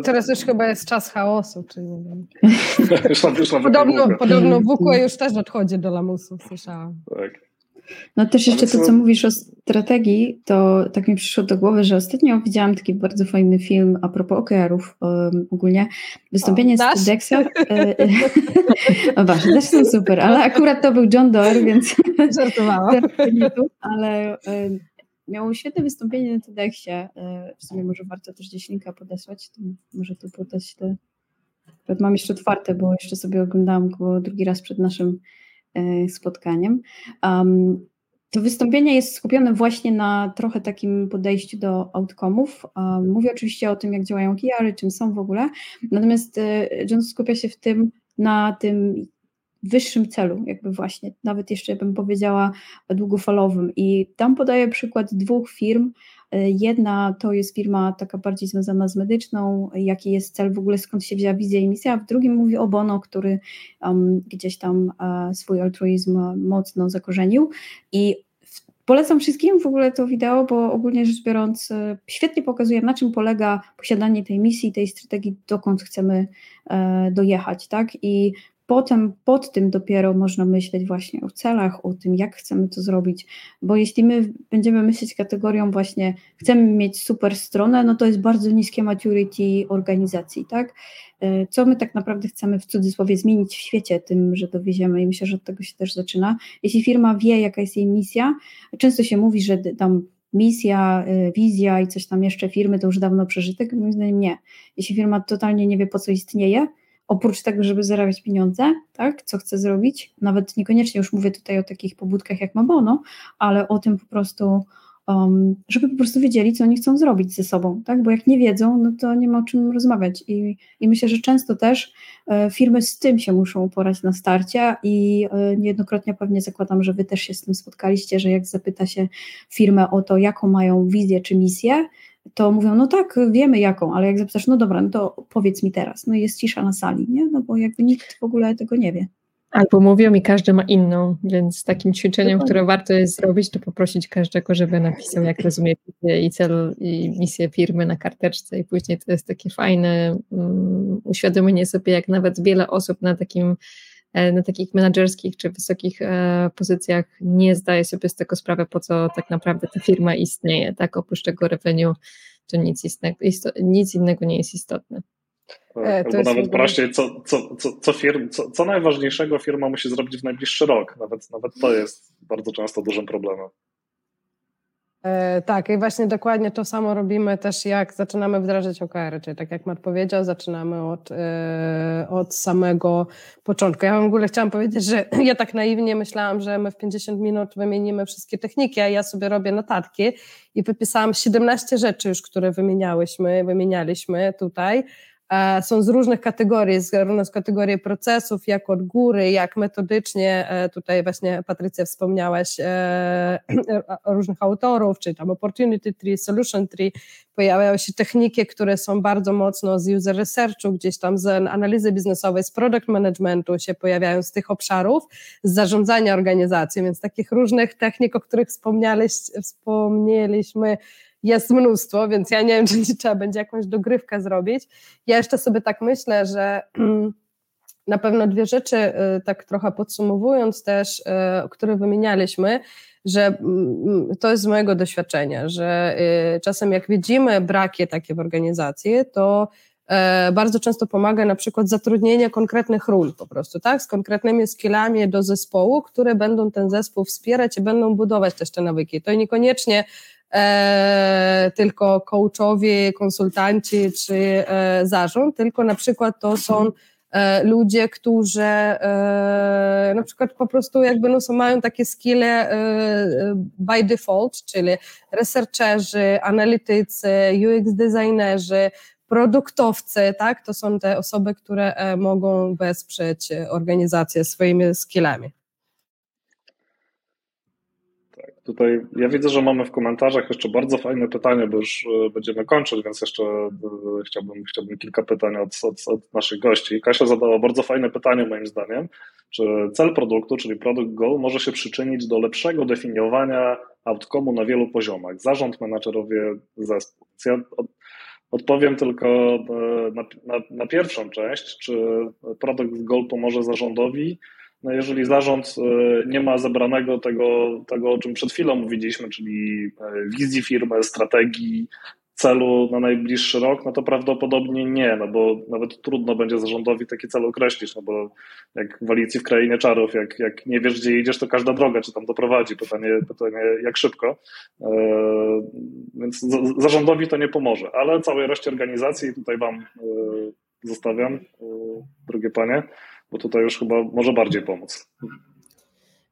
Teraz już chyba jest czas chaosu, czyli nie wiem. Podobno VUCA już też odchodzi do lamusu, słyszałam. Tak. No też jeszcze to, co mówisz o strategii, to tak mi przyszło do głowy, że ostatnio widziałam taki bardzo fajny film a propos OKR-ów ogólnie. Wystąpienie z TEDxa. Właśnie, też są super, ale akurat to był John Doerr, więc żartowałam. Ale... Miało świetne wystąpienie na TEDxie. W sumie może warto też gdzieś linka podesłać. To może tu podać te... Mam jeszcze otwarte, bo jeszcze sobie oglądałam go drugi raz przed naszym spotkaniem. To wystąpienie jest skupione właśnie na trochę takim podejściu do outcome'ów. Mówię oczywiście o tym, jak działają OKR-y, czym są w ogóle. Natomiast John skupia się na tym wyższym celu, jakby właśnie, nawet jeszcze bym powiedziała długofalowym. I tam podaję przykład 2 firm, Jedna to jest firma taka bardziej związana z medyczną, jaki jest cel w ogóle, skąd się wzięła wizja i misja, a w drugim mówi o Bono, który gdzieś tam swój altruizm mocno zakorzenił. I polecam wszystkim w ogóle to wideo, bo ogólnie rzecz biorąc świetnie pokazuje, na czym polega posiadanie tej misji, tej strategii, dokąd chcemy dojechać, tak? I potem pod tym dopiero można myśleć właśnie o celach, o tym, jak chcemy to zrobić, bo jeśli my będziemy myśleć kategorią właśnie chcemy mieć super stronę, no to jest bardzo niskie maturity organizacji, tak? Co my tak naprawdę chcemy w cudzysłowie zmienić w świecie tym, że to wieziemy, i myślę, że od tego się też zaczyna. Jeśli firma wie, jaka jest jej misja, często się mówi, że tam misja, wizja i coś tam jeszcze firmy to już dawno przeżytek, moim zdaniem nie. Jeśli firma totalnie nie wie, po co istnieje, oprócz tego, żeby zarabiać pieniądze, tak, co chce zrobić, nawet niekoniecznie już mówię tutaj o takich pobudkach jak ma Bono, ale o tym po prostu, żeby po prostu wiedzieli, co oni chcą zrobić ze sobą, tak, bo jak nie wiedzą, no to nie ma o czym rozmawiać i myślę, że często też firmy z tym się muszą uporać na starcie i niejednokrotnie pewnie zakładam, że wy też się z tym spotkaliście, że jak zapyta się firmę o to, jaką mają wizję czy misję, to mówią, no tak, wiemy jaką, ale jak zapytasz, no dobra, no to powiedz mi teraz. No i jest cisza na sali, nie? No bo jakby nikt w ogóle tego nie wie. Albo mówią i każdy ma inną, więc takim ćwiczeniem, które warto jest zrobić, to poprosić każdego, żeby napisał, jak rozumie i cel, i misję firmy na karteczce i później to jest takie fajne uświadomienie sobie, jak nawet wiele osób na takich menedżerskich czy wysokich pozycjach nie zdaje sobie z tego sprawy, po co tak naprawdę ta firma istnieje, tak? Oprócz tego revenue to nic innego nie jest istotne. Tak, albo nawet prościej, co najważniejszego firma musi zrobić w najbliższy rok. Nawet to jest bardzo często dużym problemem. Tak, i właśnie dokładnie to samo robimy też, jak zaczynamy wdrażać OKR, czyli tak jak Matt powiedział, zaczynamy od samego początku. Ja w ogóle chciałam powiedzieć, że ja tak naiwnie myślałam, że my w 50 minut wymienimy wszystkie techniki, a ja sobie robię notatki i wypisałam 17 rzeczy już, które wymienialiśmy tutaj. Są z różnych kategorii, zarówno z kategorii procesów, jak od góry, jak metodycznie, tutaj właśnie Patrycja wspomniałaś różnych autorów, czyli tam Opportunity Tree, Solutions Tree, pojawiają się techniki, które są bardzo mocno z user researchu, gdzieś tam z analizy biznesowej, z product managementu się pojawiają z tych obszarów, z zarządzania organizacją, więc takich różnych technik, o których wspomnieliśmy, jest mnóstwo, więc ja nie wiem, czy trzeba będzie jakąś dogrywkę zrobić. Ja jeszcze sobie tak myślę, że na pewno dwie rzeczy, tak trochę podsumowując też, które wymienialiśmy, że to jest z mojego doświadczenia, że czasem jak widzimy braki takie w organizacji, to bardzo często pomaga na przykład zatrudnienie konkretnych ról po prostu, tak, z konkretnymi skillami do zespołu, które będą ten zespół wspierać i będą budować też te nawyki. To niekoniecznie tylko coachowie, konsultanci czy zarząd, tylko na przykład to są ludzie, którzy na przykład po prostu jakby mają takie skille by default, czyli researcherzy, analitycy, UX designerzy, produktowcy, tak? To są te osoby, które mogą wesprzeć organizację swoimi skillami. Tutaj ja widzę, że mamy w komentarzach jeszcze bardzo fajne pytanie, bo już będziemy kończyć, więc jeszcze chciałbym kilka pytań od naszych gości. Kasia zadała bardzo fajne pytanie moim zdaniem. Czy cel produktu, czyli product goal, może się przyczynić do lepszego definiowania outcome'u na wielu poziomach? Zarząd, menadżerowie, zespół. Ja odpowiem tylko na pierwszą część, czy product goal pomoże zarządowi? No jeżeli zarząd nie ma zebranego tego, o czym przed chwilą mówiliśmy, czyli wizji firmy, strategii, celu na najbliższy rok, no to prawdopodobnie nie, no bo nawet trudno będzie zarządowi taki cel określić, no bo jak w Alicji w Krainie Czarów, jak nie wiesz, gdzie idziesz, to każda droga cię tam doprowadzi, pytanie jak szybko, więc zarządowi to nie pomoże, ale całej reszcie organizacji tutaj wam zostawiam, drogie panie, bo tutaj już chyba może bardziej pomóc.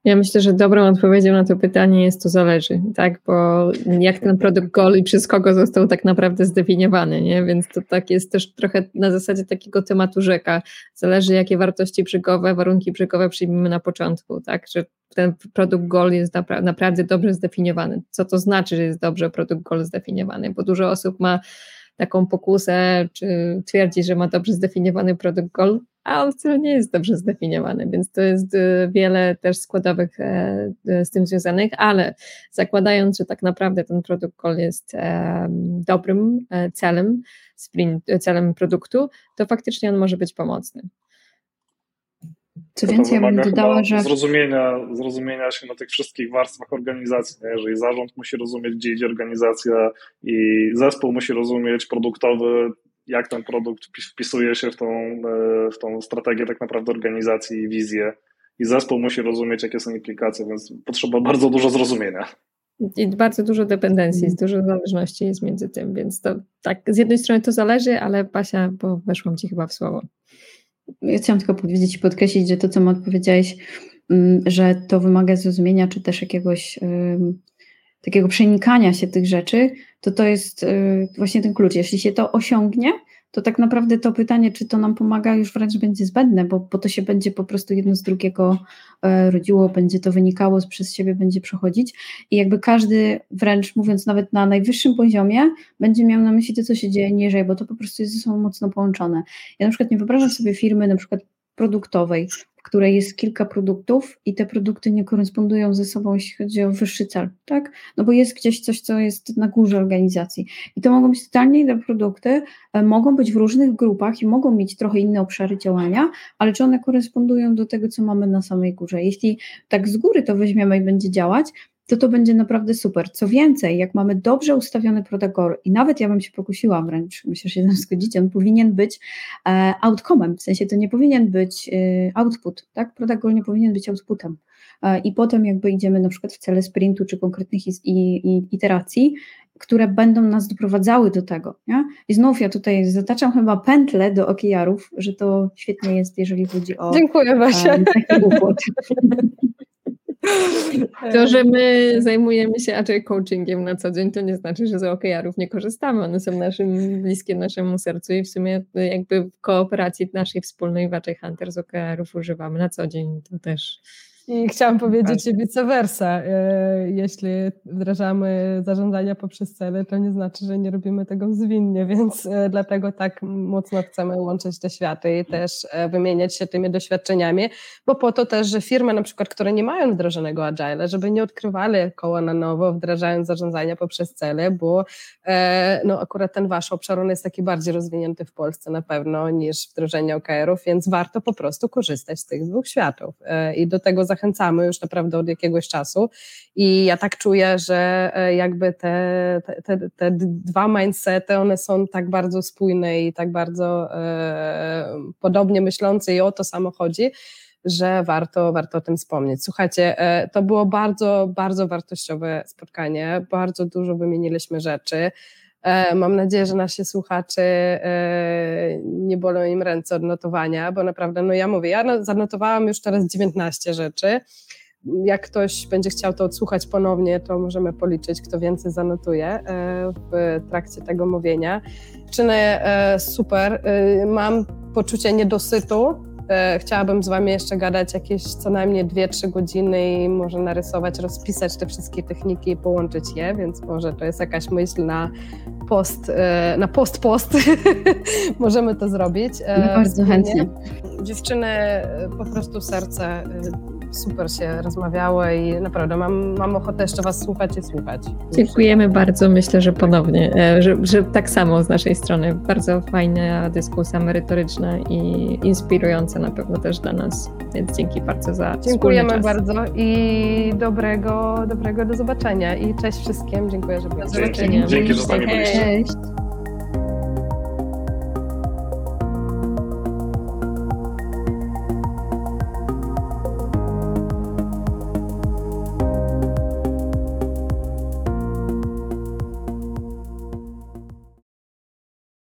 Ja myślę, że dobrą odpowiedzią na to pytanie jest to zależy, tak? Bo jak ten produkt goal i przez kogo został tak naprawdę zdefiniowany, nie? Więc to tak jest też trochę na zasadzie takiego tematu rzeka. Zależy, jakie wartości brzegowe, warunki brzegowe przyjmiemy na początku, tak? Że ten produkt goal jest naprawdę dobrze zdefiniowany. Co to znaczy, że jest dobrze produkt goal zdefiniowany? Bo dużo osób ma taką pokusę, czy twierdzi, że ma dobrze zdefiniowany produkt goal, a on wcale nie jest dobrze zdefiniowany, więc to jest wiele też składowych z tym związanych, ale zakładając, że tak naprawdę ten produkt goal jest dobrym celem, celem produktu, to faktycznie on może być pomocny. Co więcej, ja bym dodała, że zrozumienia się na tych wszystkich warstwach organizacji, nie? Że i zarząd musi rozumieć, gdzie idzie organizacja, i zespół musi rozumieć, produktowy, jak ten produkt wpisuje się w tą strategię tak naprawdę organizacji i wizję, i zespół musi rozumieć, jakie są implikacje, więc potrzeba bardzo dużo zrozumienia. I bardzo dużo dependencji, jest dużo zależności jest między tym, więc to tak, z jednej strony to zależy, ale Basia, bo weszłam Ci chyba w słowo. Ja chciałam tylko powiedzieć i podkreślić, że to, co mi odpowiedziałeś, że to wymaga zrozumienia, czy też jakiegoś takiego przenikania się tych rzeczy, to jest właśnie ten klucz. Jeśli się to osiągnie, to tak naprawdę to pytanie, czy to nam pomaga, już wręcz będzie zbędne, bo to się będzie po prostu jedno z drugiego rodziło, będzie to wynikało, przez siebie będzie przechodzić i jakby każdy, wręcz mówiąc nawet na najwyższym poziomie, będzie miał na myśli to, co się dzieje niżej, bo to po prostu jest ze sobą mocno połączone. Ja na przykład nie wyobrażam sobie firmy na przykład produktowej, w której jest kilka produktów i te produkty nie korespondują ze sobą, jeśli chodzi o wyższy cel, tak? No bo jest gdzieś coś, co jest na górze organizacji i to mogą być totalnie inne produkty, mogą być w różnych grupach i mogą mieć trochę inne obszary działania, ale czy one korespondują do tego, co mamy na samej górze? Jeśli tak z góry to weźmiemy i będzie działać, to będzie naprawdę super. Co więcej, jak mamy dobrze ustawiony product goal i nawet ja bym się pokusiła wręcz, myślę, że się tam zgodzicie, on powinien być outcome'em, w sensie to nie powinien być output, tak? Product goal nie powinien być outputem. I potem jakby idziemy na przykład w cele sprintu czy konkretnych iteracji, które będą nas doprowadzały do tego. Nie? I znów ja tutaj zataczam chyba pętlę do OKR-ów, że to świetnie jest, jeżeli chodzi o... Dziękuję Basia. Taki upłot. To, że my zajmujemy się agile coachingiem na co dzień, to nie znaczy, że z OKR-ów nie korzystamy. One są bliskie naszemu sercu i w sumie jakby w kooperacji naszej wspólnej w Agile Hunters OKR-ów używamy na co dzień. To też... I chciałam powiedzieć i vice versa. Jeśli wdrażamy zarządzania poprzez cele, to nie znaczy, że nie robimy tego zwinnie, więc dlatego tak mocno chcemy łączyć te światy i też wymieniać się tymi doświadczeniami, bo po to też, że firmy na przykład, które nie mają wdrożonego Agile, żeby nie odkrywali koła na nowo, wdrażając zarządzania poprzez cele, bo no, akurat ten wasz obszar, on jest taki bardziej rozwinięty w Polsce na pewno niż wdrożenie OKR-ów, więc warto po prostu korzystać z tych dwóch światów i do tego zachęcamy już naprawdę od jakiegoś czasu i ja tak czuję, że jakby te dwa mindsety, one są tak bardzo spójne i tak bardzo podobnie myślące i o to samo chodzi, że warto o tym wspomnieć. Słuchajcie, to było bardzo, bardzo wartościowe spotkanie, bardzo dużo wymieniliśmy rzeczy. Mam nadzieję, że nasi słuchacze nie bolą im ręce od notowania, bo naprawdę, no ja mówię, ja zanotowałam już teraz 19 rzeczy. Jak ktoś będzie chciał to odsłuchać ponownie, to możemy policzyć, kto więcej zanotuje w trakcie tego mówienia. Czyny super, mam poczucie niedosytu. Chciałabym z Wami jeszcze gadać jakieś co najmniej 2-3 godziny i może narysować, rozpisać te wszystkie techniki i połączyć je, więc może to jest jakaś myśl na post. Możemy to zrobić. Bardzo chętnie. Dziewczyny, po prostu serce super się rozmawiały i naprawdę mam ochotę jeszcze Was słuchać i słuchać. Dziękujemy bardzo, myślę, że ponownie, że tak samo z naszej strony. Bardzo fajna dyskusja merytoryczna i inspirująca na pewno też dla nas, więc dzięki bardzo za Dziękujemy wspólny czas. Bardzo i dobrego do zobaczenia i cześć wszystkim. Dziękuję, że byliście. Dzięki, że z nami byliście. Cześć.